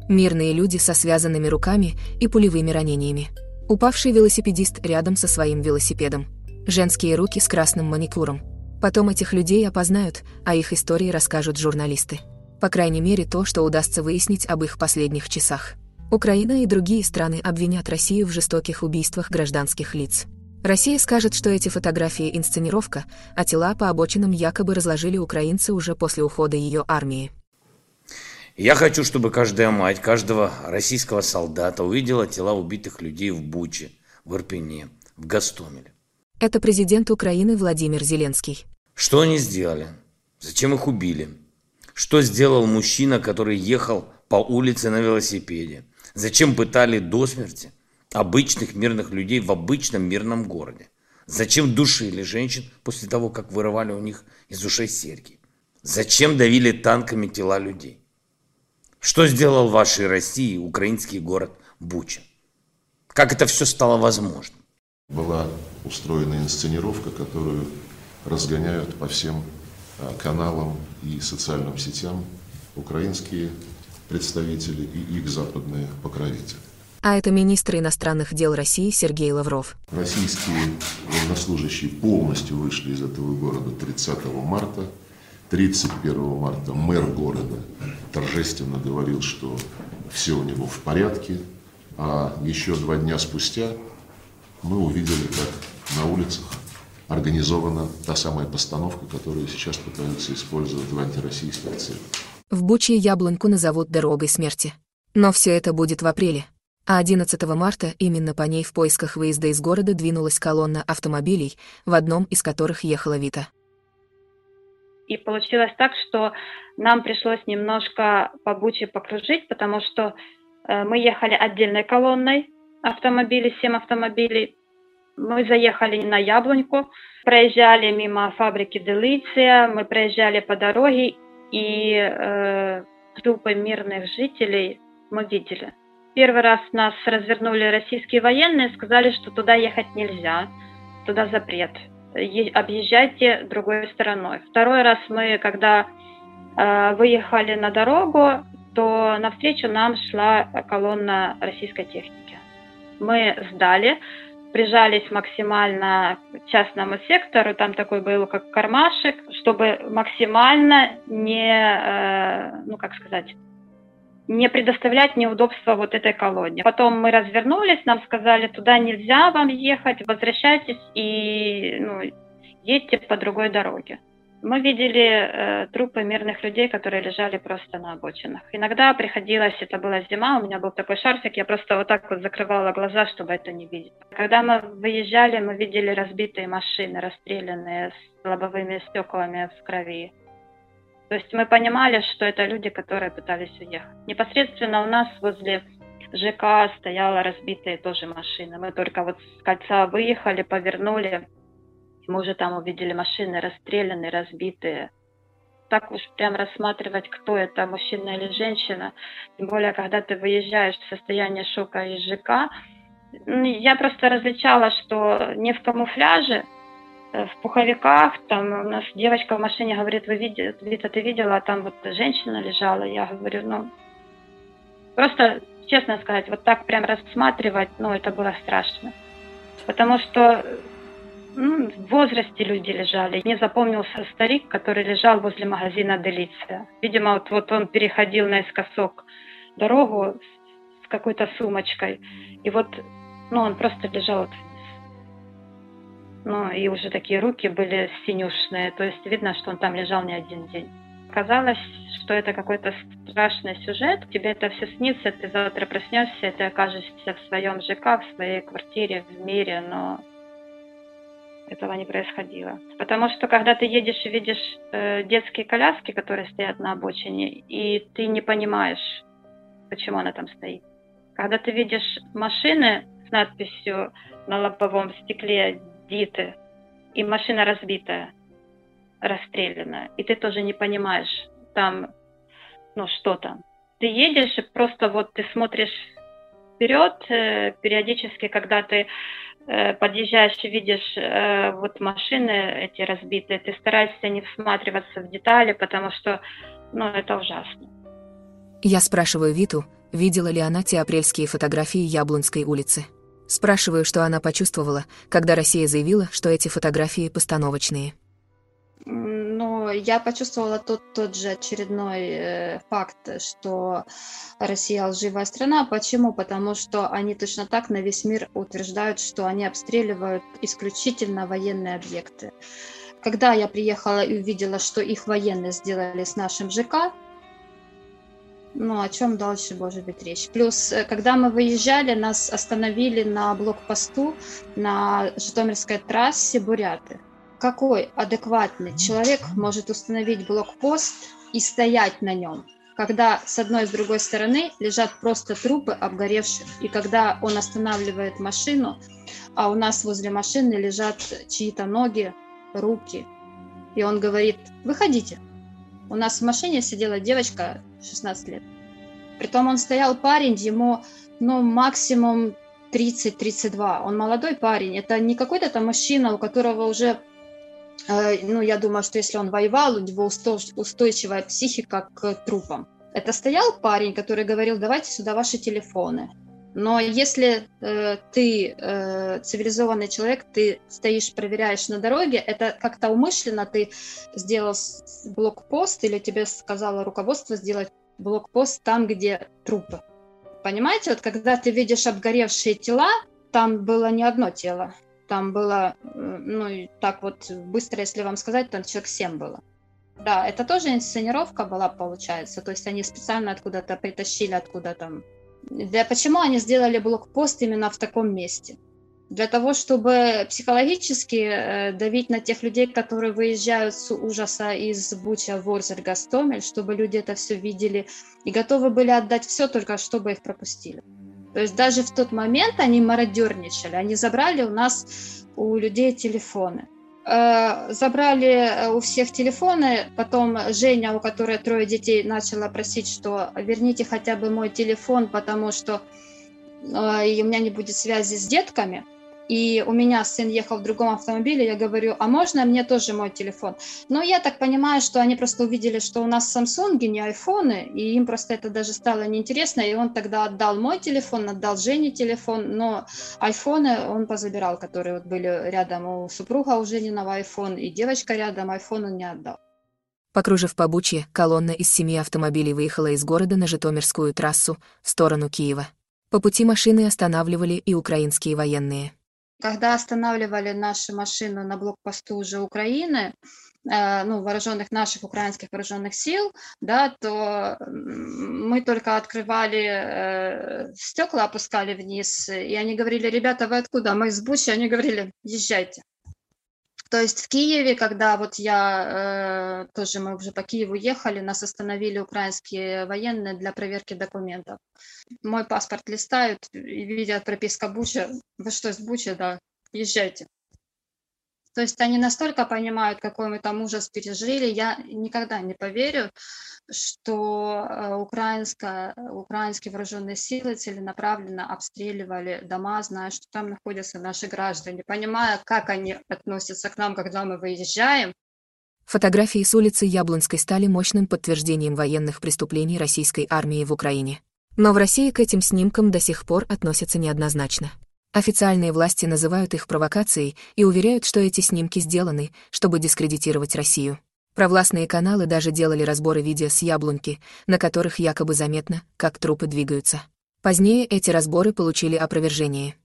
Мирные люди со связанными руками и пулевыми ранениями. Упавший велосипедист рядом со своим велосипедом. Женские руки с красным маникюром. Потом этих людей опознают, а их истории расскажут журналисты. По крайней мере, то, что удастся выяснить об их последних часах. Украина и другие страны обвинят Россию в жестоких убийствах гражданских лиц. Россия скажет, что эти фотографии – инсценировка, а тела по обочинам якобы разложили украинцы уже после ухода ее армии. Я хочу, чтобы каждая мать, каждого российского солдата увидела тела убитых людей в Буче, в Ирпене, в Гостомеле. Это президент Украины Владимир Зеленский. Что они сделали? Зачем их убили? Что сделал мужчина, который ехал по улице на велосипеде? Зачем пытали до смерти обычных мирных людей в обычном мирном городе? Зачем душили женщин после того, как вырывали у них из ушей серьги? Зачем давили танками тела людей? Что сделал в вашей России украинский город Буча? Как это все стало возможным? Была устроена инсценировка, которую разгоняют по всем каналам и социальным сетям украинские представители и их западные покровители. А это министр иностранных дел России Сергей Лавров. Российские военнослужащие полностью вышли из этого города 30 марта. 31 марта мэр города торжественно говорил, что все у него в порядке, а еще 2 дня спустя мы увидели, как на улицах организована та самая постановка, которую сейчас пытаются использовать в антироссийских целях. В Буче Яблонку назовут дорогой смерти. Но все это будет в апреле. А 11 марта именно по ней в поисках выезда из города двинулась колонна автомобилей, в одном из которых ехала Вита. И получилось так, что нам пришлось немножко по Буче покружить, потому что Мы ехали отдельной колонной автомобилей, 7 автомобилей. Мы заехали на Яблоньку, проезжали мимо фабрики Делиция, мы проезжали по дороге, и группы мирных жителей мы видели. Первый раз нас развернули российские военные, сказали, что туда ехать нельзя, туда запрет, объезжайте другой стороной. Второй раз мы, когда выехали на дорогу, то навстречу нам шла колонна российской техники. Мы сдали, прижались максимально к частному сектору, там такой был как кармашек, чтобы максимально не, не предоставлять неудобства вот этой колонне. Потом мы развернулись, нам сказали, туда нельзя вам ехать, возвращайтесь и едьте по другой дороге. Мы видели трупы мирных людей, которые лежали просто на обочинах. Иногда приходилось, это была зима, у меня был такой шарфик, я просто вот так вот закрывала глаза, чтобы это не видеть. Когда мы выезжали, мы видели разбитые машины, расстрелянные с лобовыми стеклами в крови. То есть мы понимали, что это люди, которые пытались уехать. Непосредственно у нас возле ЖК стояла разбитые тоже машины. Мы только вот с кольца выехали, повернули. Мы уже там увидели машины расстрелянные, разбитые. Так уж прям рассматривать, кто это, мужчина или женщина. Тем более, когда ты выезжаешь в состояние шока из ЖК. Я просто различала, что не в камуфляже, в пуховиках. Там у нас девочка в машине говорит, вы видите, Вита, ты видела, а там вот женщина лежала. Я говорю, просто, честно сказать, вот так прям рассматривать, это было страшно. Потому что... в возрасте люди лежали. Мне запомнился старик, который лежал возле магазина «Делиция». Видимо, вот он переходил наискосок дорогу с какой-то сумочкой. И вот, он просто лежал вот вниз. И уже такие руки были синюшные. То есть видно, что он там лежал не один день. Казалось, что это какой-то страшный сюжет. Тебе это все снится, ты завтра проснешься, ты окажешься в своем ЖК, в своей квартире, в мире, но... этого не происходило. Потому что, когда ты едешь и видишь детские коляски, которые стоят на обочине, и ты не понимаешь, почему она там стоит. Когда ты видишь машины с надписью на лобовом стекле «Диты», и машина разбитая, расстрелянная, и ты тоже не понимаешь, там, что там. Ты едешь, и просто вот ты смотришь вперед, периодически, когда ты подъезжаешь и видишь вот машины эти разбитые, ты стараешься не всматриваться в детали, потому что, это ужасно. Я спрашиваю Виту, видела ли она те апрельские фотографии Яблонской улицы. Спрашиваю, что она почувствовала, когда Россия заявила, что эти фотографии постановочные. Я почувствовала тот же очередной факт, что Россия лживая страна. Почему? Потому что они точно так на весь мир утверждают, что они обстреливают исключительно военные объекты. Когда я приехала и увидела, что их военные сделали с нашим ЖК, о чем дальше может быть речь? Плюс, когда мы выезжали, нас остановили на блокпосту на Житомирской трассе буряты. Какой адекватный человек может установить блокпост и стоять на нем, когда с одной и с другой стороны лежат просто трупы обгоревших, и когда он останавливает машину, а у нас возле машины лежат чьи-то ноги, руки, и он говорит, выходите. У нас в машине сидела девочка 16 лет. Притом он стоял парень, ему максимум 30-32, он молодой парень, это не какой-то там мужчина, у которого уже... я думаю, что если он воевал, у него устойчивая психика к трупам. Это стоял парень, который говорил, давайте сюда ваши телефоны. Но если ты цивилизованный человек, ты стоишь, проверяешь на дороге, это как-то умышленно ты сделал блокпост или тебе сказало руководство сделать блокпост там, где трупы. Понимаете, вот когда ты видишь обгоревшие тела, там было не одно тело. Там было, так вот быстро, если вам сказать, там человек 7 было. Да, это тоже инсценировка была, получается. То есть они специально откуда-то притащили, откуда там. Да почему они сделали блокпост именно в таком месте? для того, чтобы психологически давить на тех людей, которые выезжают с ужаса из Буча, Ворзель, Гастомель, чтобы люди это все видели и готовы были отдать все, только чтобы их пропустили. То есть даже в тот момент они мародерничали, они забрали у нас, у людей, телефоны. Забрали у всех телефоны, потом Женя, у которой 3 детей, начала просить, что верните хотя бы мой телефон, потому что у меня не будет связи с детками. И у меня сын ехал в другом автомобиле, я говорю, а можно мне тоже мой телефон? Но я так понимаю, что они просто увидели, что у нас Samsung, не айфоны, и им просто это даже стало неинтересно, и он тогда отдал мой телефон, отдал Жене телефон, но айфоны он позабирал, которые вот были рядом у супруга, у Жениного айфон, и девочка рядом, айфон он не отдал. Покружив по Буче, колонна из 7 автомобилей выехала из города на Житомирскую трассу в сторону Киева. По пути машины останавливали и украинские военные. Когда останавливали наши машины на блокпосту уже Украины, вооруженных наших украинских вооруженных сил, да, то мы только открывали стекла, опускали вниз, и они говорили, ребята, вы откуда? Мы из Бучи. Они говорили, езжайте. То есть в Киеве, когда вот я тоже, мы уже по Киеву ехали, нас остановили украинские военные для проверки документов. Мой паспорт листают и видят прописка Буча. Вы что, из Бучи? Да, езжайте. То есть они настолько понимают, какой мы там ужас пережили. Я никогда не поверю, что украинские вооруженные силы целенаправленно обстреливали дома, зная, что там находятся наши граждане, понимая, как они относятся к нам, когда мы выезжаем. Фотографии с улицы Яблонской стали мощным подтверждением военных преступлений российской армии в Украине. Но в России к этим снимкам до сих пор относятся неоднозначно. Официальные власти называют их провокацией и уверяют, что эти снимки сделаны, чтобы дискредитировать Россию. Провластные каналы даже делали разборы видео с Яблоньки, на которых якобы заметно, как трупы двигаются. Позднее эти разборы получили опровержение.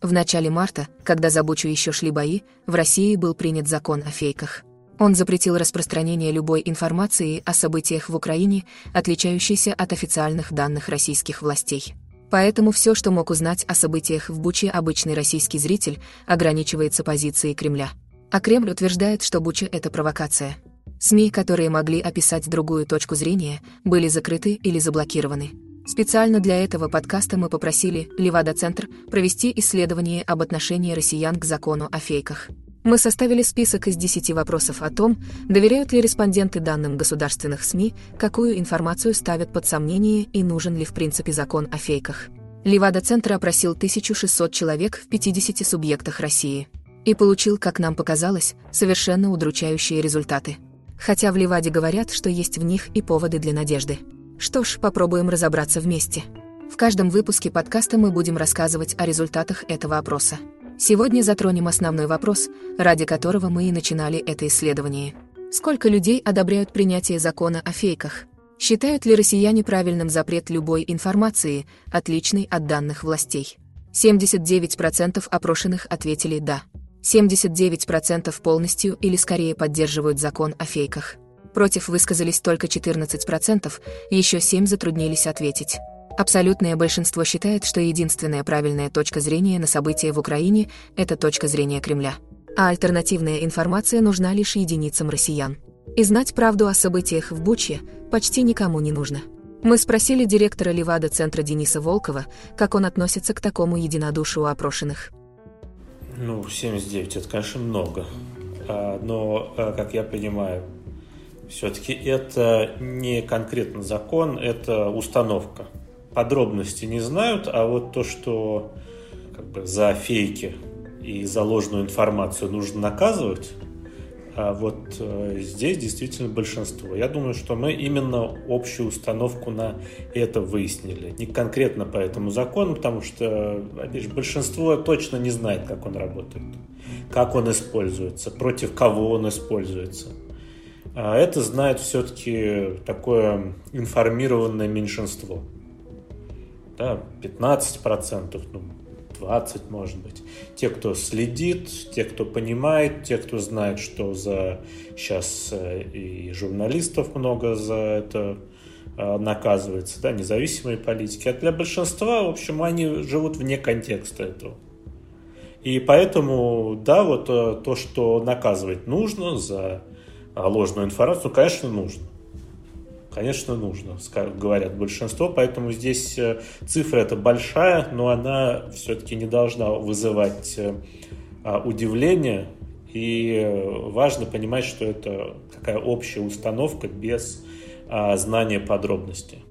В начале марта, когда за Бучу еще шли бои, в России был принят закон о фейках. Он запретил распространение любой информации о событиях в Украине, отличающейся от официальных данных российских властей. Поэтому все, что мог узнать о событиях в Буче обычный российский зритель, ограничивается позицией Кремля. А Кремль утверждает, что Буча – это провокация. СМИ, которые могли описать другую точку зрения, были закрыты или заблокированы. Специально для этого подкаста мы попросили Левада-центр провести исследование об отношении россиян к закону о фейках. Мы составили список из 10 вопросов о том, доверяют ли респонденты данным государственных СМИ, какую информацию ставят под сомнение и нужен ли в принципе закон о фейках. Левада-центр опросил 1600 человек в 50 субъектах России и получил, как нам показалось, совершенно удручающие результаты. Хотя в Леваде говорят, что есть в них и поводы для надежды. Что ж, попробуем разобраться вместе. В каждом выпуске подкаста мы будем рассказывать о результатах этого опроса. Сегодня затронем основной вопрос, ради которого мы и начинали это исследование. Сколько людей одобряют принятие закона о фейках? Считают ли россияне правильным запрет любой информации, отличной от данных властей? 79% опрошенных ответили «да». 79% полностью или скорее поддерживают закон о фейках. Против высказались только 14%, еще 7% затруднились ответить. Абсолютное большинство считает, что единственная правильная точка зрения на события в Украине – это точка зрения Кремля. А альтернативная информация нужна лишь единицам россиян. И знать правду о событиях в Буче почти никому не нужно. Мы спросили директора Левада-центра Дениса Волкова, как он относится к такому единодушию опрошенных. 79 – это, конечно, много. Но, как я понимаю, все-таки это не конкретно закон, это установка. Подробности не знают, а вот то, что за фейки и за ложную информацию нужно наказывать, а вот здесь действительно большинство. Я думаю, что мы именно общую установку на это выяснили. Не конкретно по этому закону, потому что, опять же, большинство точно не знает, как он работает, как он используется, против кого он используется. А это знает все-таки такое информированное меньшинство. 15%, 20%, может быть. Те, кто следит, те, кто понимает, те, кто знает, что сейчас и журналистов много за это наказывается, да, независимые политики. А для большинства, в общем, они живут вне контекста этого. И поэтому, да, вот то, что наказывать нужно за ложную информацию, конечно, нужно. Конечно, нужно, говорят большинство, поэтому здесь цифра эта большая, но она все-таки не должна вызывать удивление. И важно понимать, что это такая общая установка без знания подробностей.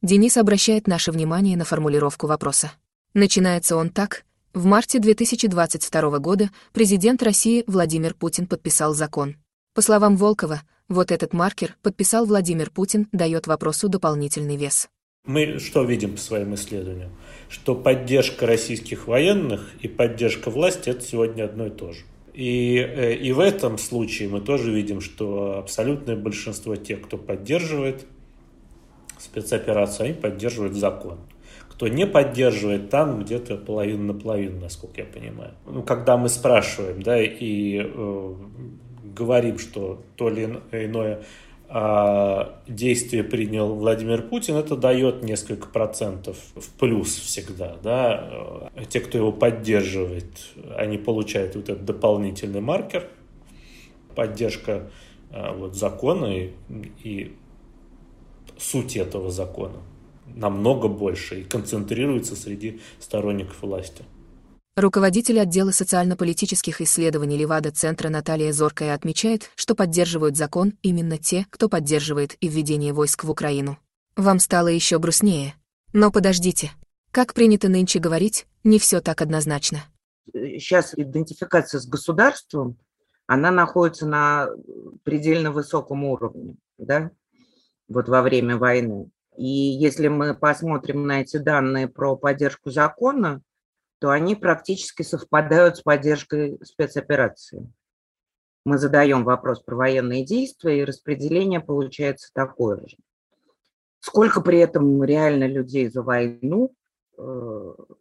Денис обращает наше внимание на формулировку вопроса. Начинается он так. В марте 2022 года президент России Владимир Путин подписал закон. По словам Волкова, вот этот маркер «подписал Владимир Путин» дает вопросу дополнительный вес. Мы что видим по своим исследованиям? Что поддержка российских военных и поддержка власти – это сегодня одно и то же. И в этом случае мы тоже видим, что абсолютное большинство тех, кто поддерживает спецоперацию, они поддерживают закон. Кто не поддерживает, там где-то половина на половину, насколько я понимаю. Ну, когда мы спрашиваем, да, и говорим, что то или иное действие принял Владимир Путин, это дает несколько процентов в плюс всегда, да. Те, кто его поддерживает, они получают вот этот дополнительный маркер, поддержка вот закона и суть этого закона намного больше и концентрируется среди сторонников власти. Руководитель отдела социально-политических исследований Левада-центра Наталья Зоркая отмечает, что поддерживают закон именно те, кто поддерживает и введение войск в Украину. Вам стало еще грустнее. Но подождите. Как принято нынче говорить, не все так однозначно. Сейчас идентификация с государством, она находится на предельно высоком уровне, да, вот во время войны. И если мы посмотрим на эти данные про поддержку закона, то они практически совпадают с поддержкой спецоперации. Мы задаем вопрос про военные действия, и распределение получается такое же. Сколько при этом реально людей за войну,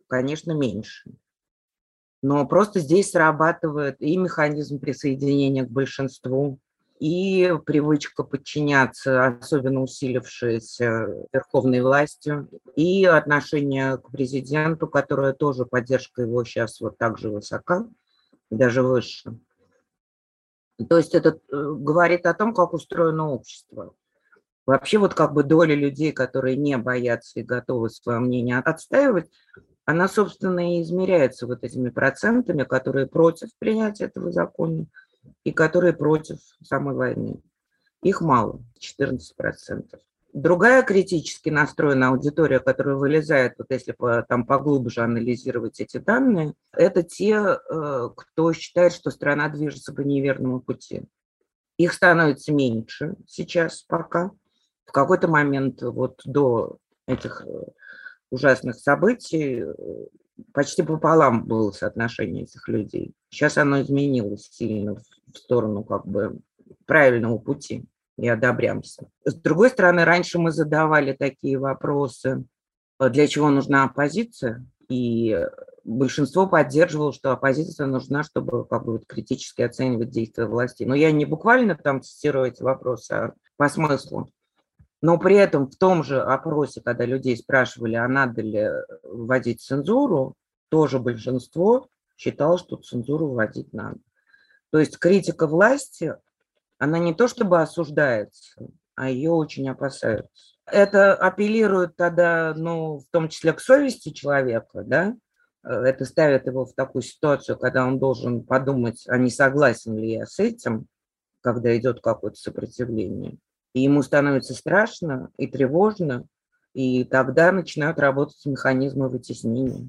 конечно, меньше. Но просто здесь срабатывает и механизм присоединения к большинству, и привычка подчиняться, особенно усилившаяся верховной властью, и отношение к президенту, которое тоже поддержка его сейчас вот так же высока, даже выше. То есть это говорит о том, как устроено общество. Вообще вот как бы доля людей, которые не боятся и готовы свое мнение отстаивать, она, собственно, и измеряется вот этими процентами, которые против принятия этого закона, и которые против самой войны. Их мало, 14%. Другая критически настроенная аудитория, которая вылезает, вот если там поглубже анализировать эти данные, это те, кто считает, что страна движется по неверному пути. Их становится меньше сейчас пока. В какой-то момент вот до этих ужасных событий почти пополам было соотношение этих людей. Сейчас оно изменилось сильно в сторону как бы правильного пути и одобрямся. С другой стороны, раньше мы задавали такие вопросы, для чего нужна оппозиция, и большинство поддерживало, что оппозиция нужна, чтобы как бы критически оценивать действия власти. Но я не буквально там цитирую эти вопросы, а по смыслу. Но при этом в том же опросе, когда людей спрашивали, а надо ли вводить цензуру, тоже большинство считало, что цензуру вводить надо. То есть критика власти, она не то чтобы осуждается, а ее очень опасаются. Это апеллирует тогда, ну, в том числе к совести человека, да? Это ставит его в такую ситуацию, когда он должен подумать, а не согласен ли я с этим, когда идет какое-то сопротивление. И ему становится страшно и тревожно, и тогда начинают работать механизмы вытеснения.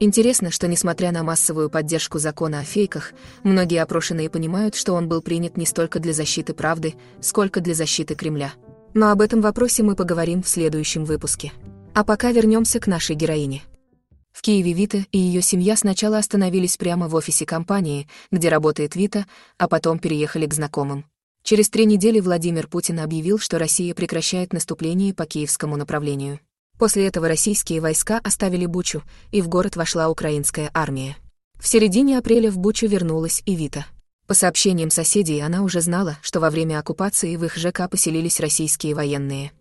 Интересно, что несмотря на массовую поддержку закона о фейках, многие опрошенные понимают, что он был принят не столько для защиты правды, сколько для защиты Кремля. Но об этом вопросе мы поговорим в следующем выпуске. А пока вернемся к нашей героине. В Киеве Вита и ее семья сначала остановились прямо в офисе компании, где работает Вита, а потом переехали к знакомым. Через 3 недели Владимир Путин объявил, что Россия прекращает наступление по киевскому направлению. После этого российские войска оставили Бучу, и в город вошла украинская армия. В середине апреля в Бучу вернулась и Вита. По сообщениям соседей, она уже знала, что во время оккупации в их ЖК поселились российские военные.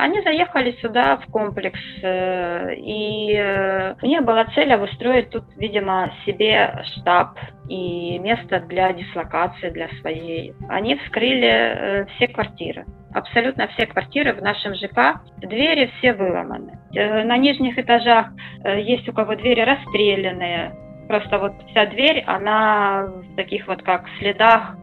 Они заехали сюда в комплекс, и у них была цель обустроить тут, видимо, себе штаб и место для дислокации, для своей. Они вскрыли все квартиры, абсолютно все квартиры в нашем ЖК, двери все выломаны. На нижних этажах есть у кого двери расстрелянные, просто вот вся дверь, она в таких вот как следах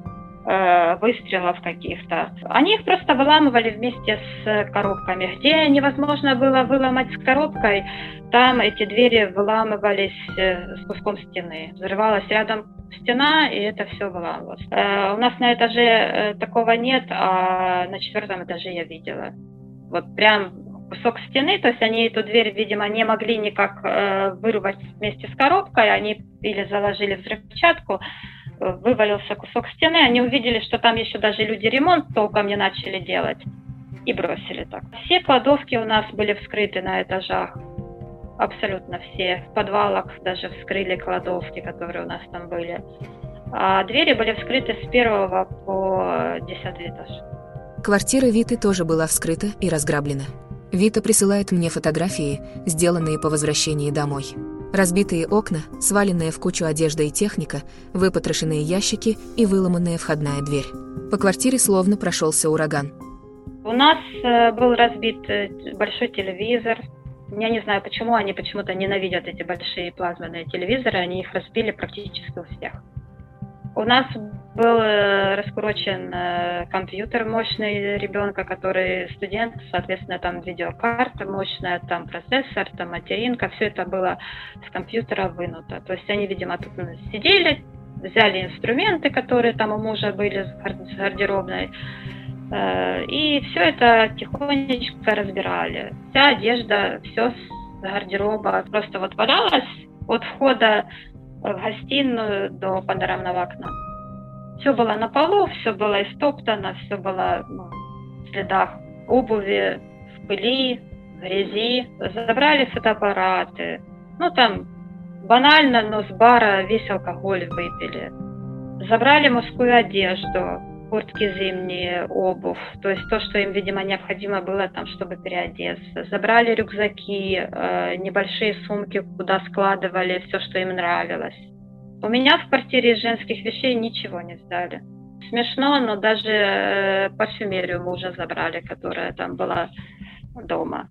выстрелов каких-то. Они их просто выламывали вместе с коробками. Где невозможно было выломать с коробкой, там эти двери выламывались с куском стены. Взрывалась рядом стена, и это все выламывалось. У нас на этаже такого нет, а на 4-м этаже я видела. Вот прям кусок стены, то есть они эту дверь, видимо, не могли никак вырвать вместе с коробкой, они или заложили взрывчатку, вывалился кусок стены, они увидели, что там еще даже люди ремонт толком не начали делать, и бросили так. Все кладовки у нас были вскрыты на этажах, абсолютно все, в подвалах даже вскрыли кладовки, которые у нас там были, а двери были вскрыты с 1 по 10 этаж. Квартира Виты тоже была вскрыта и разграблена. Вита присылает мне фотографии, сделанные по возвращении домой. Разбитые окна, сваленная в кучу одежда и техника, выпотрошенные ящики и выломанная входная дверь. По квартире словно прошелся ураган. У нас был разбит большой телевизор. Я не знаю, почему они почему-то ненавидят эти большие плазменные телевизоры, они их разбили практически у всех. У нас был раскурочен компьютер мощный ребенка, который студент, соответственно, там видеокарта мощная, там процессор, там материнка, все это было с компьютера вынуто. То есть они, видимо, тут сидели, взяли инструменты, которые там у мужа были с гардеробной, и все это тихонечко разбирали. Вся одежда, все с гардероба просто вот валялось от входа в гостиную до панорамного окна. Все было на полу, все было истоптано, все было в следах обуви, в пыли, в грязи. Забрали фотоаппараты. Ну там банально, но с бара весь алкоголь выпили. Забрали мужскую одежду, куртки зимние, обувь. То есть то, что им, видимо, необходимо было там, чтобы переодеться. Забрали рюкзаки, небольшие сумки, куда складывали все, что им нравилось. У меня в квартире из женских вещей ничего не взяли. Смешно, но даже парфюмерию мужа забрали, которая там была дома.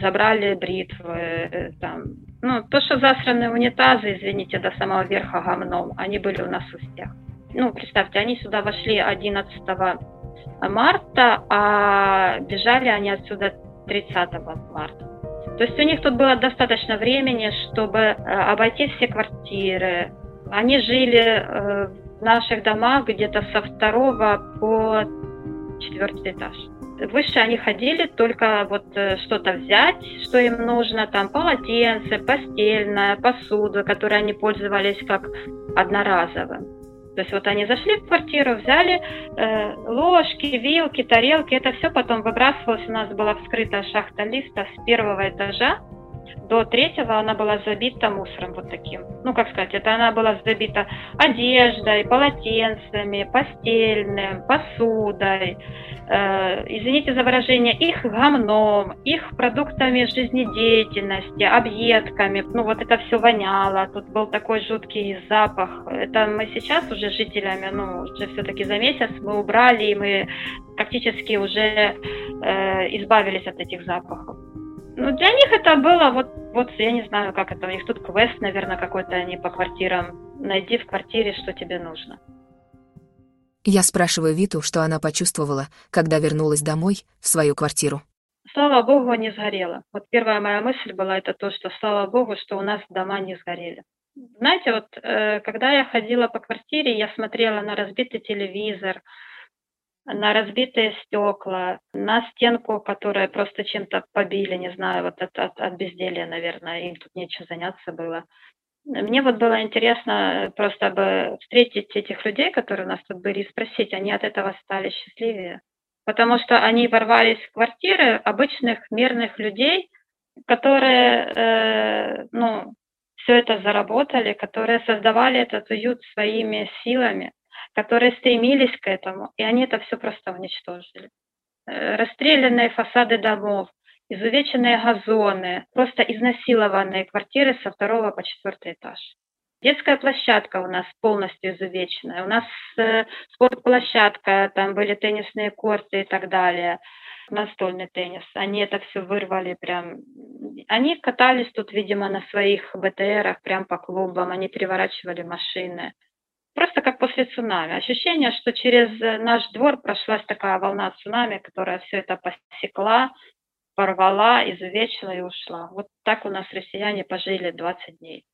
Забрали бритвы, там. Ну, то, что засранные унитазы, извините, до самого верха говном, они были у нас у всех. Ну, представьте, они сюда вошли 11 марта, а бежали они отсюда 30 марта. То есть у них тут было достаточно времени, чтобы обойти все квартиры. Они жили в наших домах где-то со 2 по 4 этаж. Выше они ходили только вот что-то взять, что им нужно, там полотенце, постельное, посуду, которой они пользовались как одноразовым. То есть вот они зашли в квартиру, взяли ложки, вилки, тарелки, это все потом выбрасывалось. У нас была вскрыта шахта лифта с 1 этажа до 3, она была забита мусором вот таким. Ну, как сказать, это она была забита одеждой, полотенцами, постельным, посудой, извините за выражение, их гомном, их продуктами жизнедеятельности, объедками. Ну, вот это все воняло, тут был такой жуткий запах. Это мы сейчас уже жителями, ну, уже все-таки за месяц мы убрали, и мы практически уже избавились от этих запахов. Ну, для них это было, вот, я не знаю, как это, у них тут квест, наверное, какой-то они по квартирам. Найди в квартире, что тебе нужно. Я спрашиваю Виту, что она почувствовала, когда вернулась домой, в свою квартиру. Слава Богу, не сгорела. Вот первая моя мысль была, это то, что слава Богу, что у нас дома не сгорели. Знаете, вот, когда я ходила по квартире, я смотрела на разбитый телевизор, на разбитые стекла, на стенку, которая просто чем-то побили, не знаю, вот от безделья, наверное, им тут нечем заняться было. Мне вот было интересно просто бы встретить этих людей, которые у нас тут были, и спросить, они от этого стали счастливее. Потому что они ворвались в квартиры обычных мирных людей, которые, ну, все это заработали, которые создавали этот уют своими силами, которые стремились к этому, и они это все просто уничтожили. расстрелянные фасады домов, изувеченные газоны, просто изнасилованные квартиры со 2-го по 4-й этаж. Детская площадка у нас полностью изувеченная. У нас спортплощадка, там были теннисные корты и так далее, настольный теннис. Они это все вырвали прям. Они катались тут, видимо, на своих БТРах, прям по клубам, они переворачивали машины. Просто как после цунами. Ощущение, что через наш двор прошлась такая волна цунами, которая все это посекла, порвала, изувечила и ушла. Вот так у нас россияне пожили 20 дней.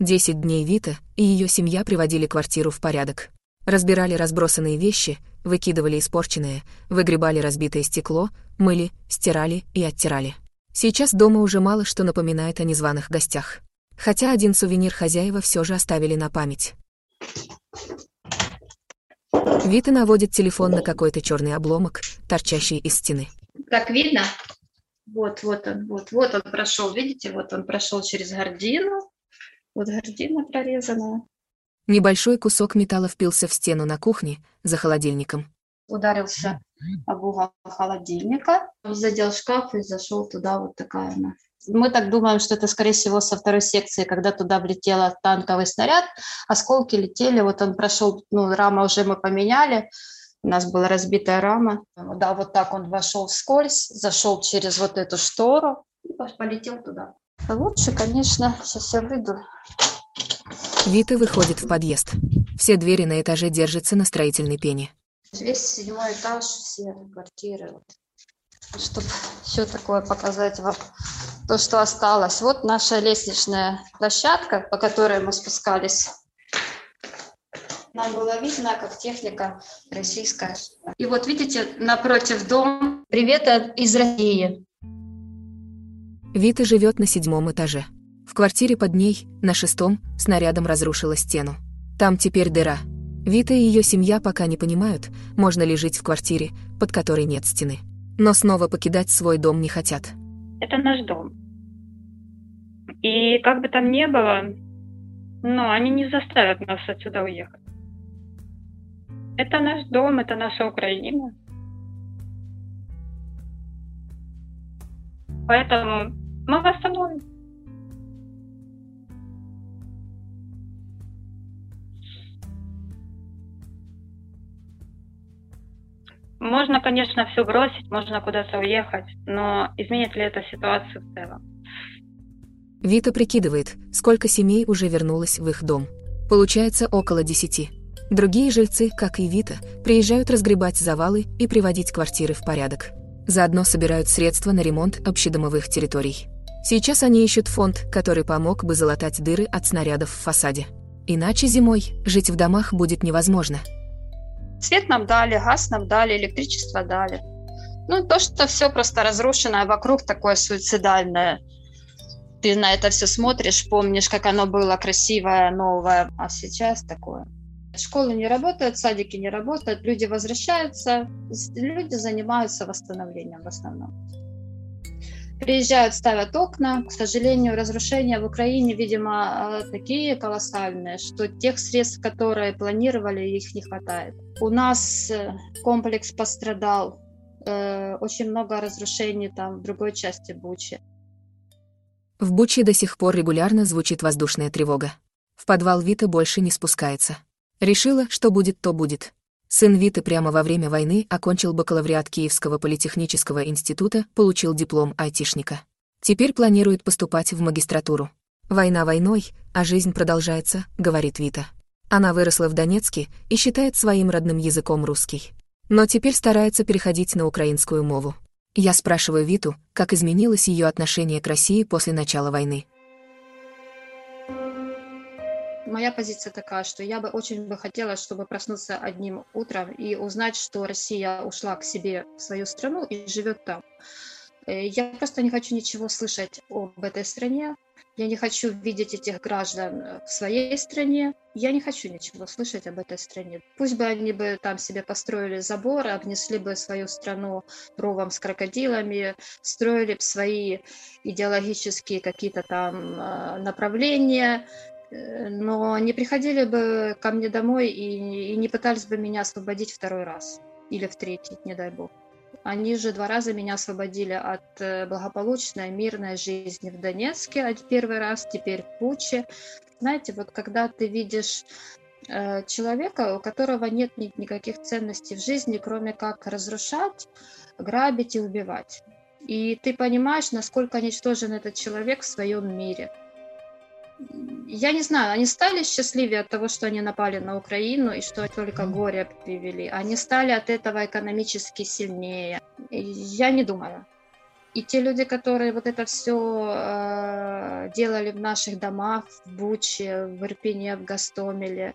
10 дней Вита и ее семья приводили квартиру в порядок. Разбирали разбросанные вещи, выкидывали испорченные, выгребали разбитое стекло, мыли, стирали и оттирали. Сейчас дома уже мало что напоминает о незваных гостях. Хотя один сувенир хозяева все же оставили на память. Вита наводит телефон на какой-то черный обломок, торчащий из стены. Как видно, вот он прошел, видите, вот он прошел через гордину. Вот гордина прорезана. Небольшой кусок металла впился в стену на кухне за холодильником. Ударился об угол холодильника, задел шкаф и зашел туда, вот такая она. Мы так думаем, что это, скорее всего, со 2-й секции, когда туда влетел танковый снаряд, осколки летели, вот он прошел, ну, рама уже мы поменяли, у нас была разбитая рама. Да, вот так он вошел вскользь, зашел через вот эту штору и полетел туда. Лучше, конечно, сейчас я выйду. Вита выходит в подъезд. Все двери на этаже держатся на строительной пене. Весь 7-й этаж, все квартиры. Чтобы все такое показать вам, то, что осталось. Вот наша лестничная площадка, по которой мы спускались. Нам было видно, как техника российская. И вот видите, напротив дом «Привет из России». Вита живет на 7-м этаже. В квартире под ней, на 6-м, снарядом разрушила стену. Там теперь дыра. Вита и ее семья пока не понимают, можно ли жить в квартире, под которой нет стены. Но снова покидать свой дом не хотят. Это наш дом. И как бы там ни было, но они не заставят нас отсюда уехать. Это наш дом, это наша Украина. Поэтому мы восстановим. Можно, конечно, все бросить, можно куда-то уехать, но изменит ли это ситуацию в целом? Вита прикидывает, сколько семей уже вернулось в их дом. Получается около 10. Другие жильцы, как и Вита, приезжают разгребать завалы и приводить квартиры в порядок. Заодно собирают средства на ремонт общедомовых территорий. Сейчас они ищут фонд, который помог бы залатать дыры от снарядов в фасаде. Иначе зимой жить в домах будет невозможно. Свет нам дали, газ нам дали, электричество дали. Ну, то, что все просто разрушено, а вокруг такое суицидальное. Ты на это все смотришь, помнишь, как оно было красивое, новое. А сейчас такое. Школы не работают, садики не работают, люди возвращаются. Люди занимаются восстановлением в основном. Приезжают, ставят окна. К сожалению, разрушения в Украине, видимо, такие колоссальные, что тех средств, которые планировали, их не хватает. У нас комплекс пострадал. Очень много разрушений там в другой части Бучи. В Буче до сих пор регулярно звучит воздушная тревога. В подвал Вита больше не спускается. Решила, что будет, то будет. Сын Виты прямо во время войны окончил бакалавриат Киевского политехнического института, получил диплом айтишника. Теперь планирует поступать в магистратуру. «Война войной, а жизнь продолжается», — говорит Вита. Она выросла в Донецке и считает своим родным языком русский. Но теперь старается переходить на украинскую мову. Я спрашиваю Виту, как изменилось ее отношение к России после начала войны. Моя позиция такая, что я бы очень хотела, чтобы проснуться одним утром и узнать, что Россия ушла к себе в свою страну и живет там. Я просто не хочу ничего слышать об этой стране. Я не хочу видеть этих граждан в своей стране. Я не хочу ничего слышать об этой стране. Пусть бы они бы там себе построили забор, обнесли бы свою страну ровом с крокодилами, строили бы свои идеологические какие-то там направления, но не приходили бы ко мне домой и не пытались бы меня освободить 2-й раз или в 3-й, не дай бог. Они же 2 раза меня освободили от благополучной мирной жизни в Донецке, первый раз, теперь в Буче. Знаете, вот когда ты видишь человека, у которого нет никаких ценностей в жизни, кроме как разрушать, грабить и убивать. И ты понимаешь, насколько ничтожен этот человек в своем мире. Я не знаю, они стали счастливее от того, что они напали на Украину и что только горе привели. Они стали от этого экономически сильнее. Я не думаю. И те люди, которые вот это все делали в наших домах, в Буче, в Ирпене, в Гастомеле,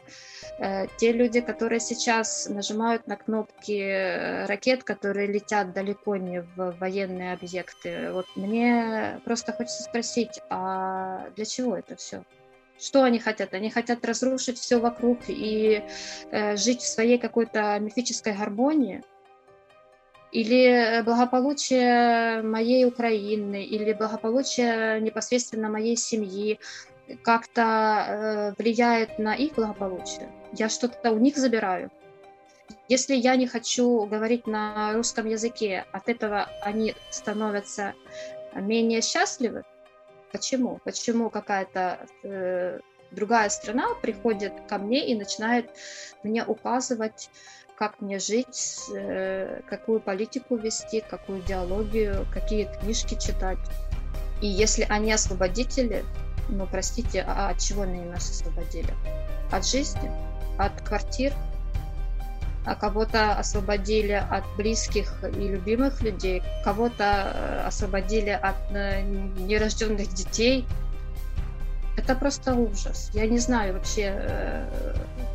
те люди, которые сейчас нажимают на кнопки ракет, которые летят далеко не в военные объекты, вот мне просто хочется спросить, а для чего это все? Что они хотят? Они хотят разрушить все вокруг и жить в своей какой-то мифической гармонии? Или благополучие моей Украины, или благополучие непосредственно моей семьи как-то влияет на их благополучие? Я что-то у них забираю. Если я не хочу говорить на русском языке, от этого они становятся менее счастливы? Почему? Почему какая-то другая страна приходит ко мне и начинает мне указывать, как мне жить, какую политику вести, какую идеологию, какие книжки читать? И если они освободители, ну, простите, а от чего они нас освободили? От жизни? От квартир? А кого-то освободили от близких и любимых людей? Кого-то освободили от нерожденных детей? Это просто ужас. Я не знаю вообще,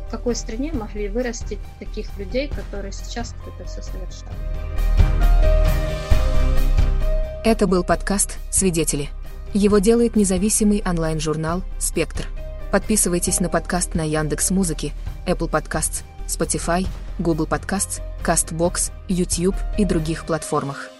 в какой стране могли вырастить таких людей, которые сейчас это все совершают. Это был подкаст «Свидетели». Его делает независимый онлайн-журнал «Спектр». Подписывайтесь на подкаст на Яндекс.Музыке, Apple Podcasts, Spotify, Google Podcasts, CastBox, YouTube и других платформах.